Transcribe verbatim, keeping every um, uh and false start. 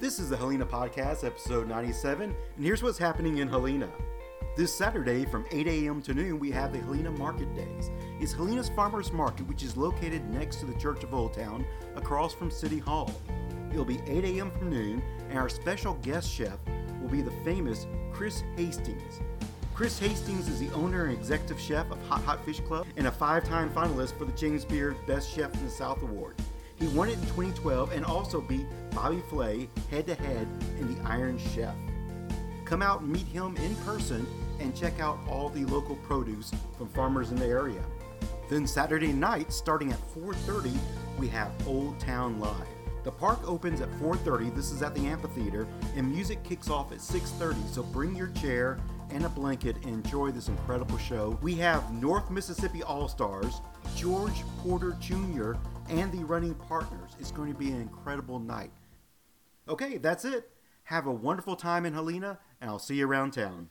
This is the Helena Podcast, episode ninety-seven, and here's what's happening in Helena. This Saturday from eight a.m. to noon, we have the Helena Market Days. It's Helena's Farmers Market, which is located next to the Church of Old Town, across from City Hall. It'll be eight a.m. from noon, and our special guest chef will be the famous Chris Hastings. Chris Hastings is the owner and executive chef of Hot Hot Fish Club and a five-time finalist for the James Beard Best Chef in the South Award. He won it in twenty twelve and also beat Bobby Flay head-to-head in the Iron Chef. Come out and meet him in person and check out all the local produce from farmers in the area. Then Saturday night, starting at four thirty, we have Old Town Live. The park opens at four thirty, this is at the amphitheater, and music kicks off at six thirty, so bring your chair and a blanket and enjoy this incredible show. We have North Mississippi All-Stars, George Porter Junior, and the Running Partners. It's going to be an incredible night. Okay, that's it. Have a wonderful time in Helena, and I'll see you around town.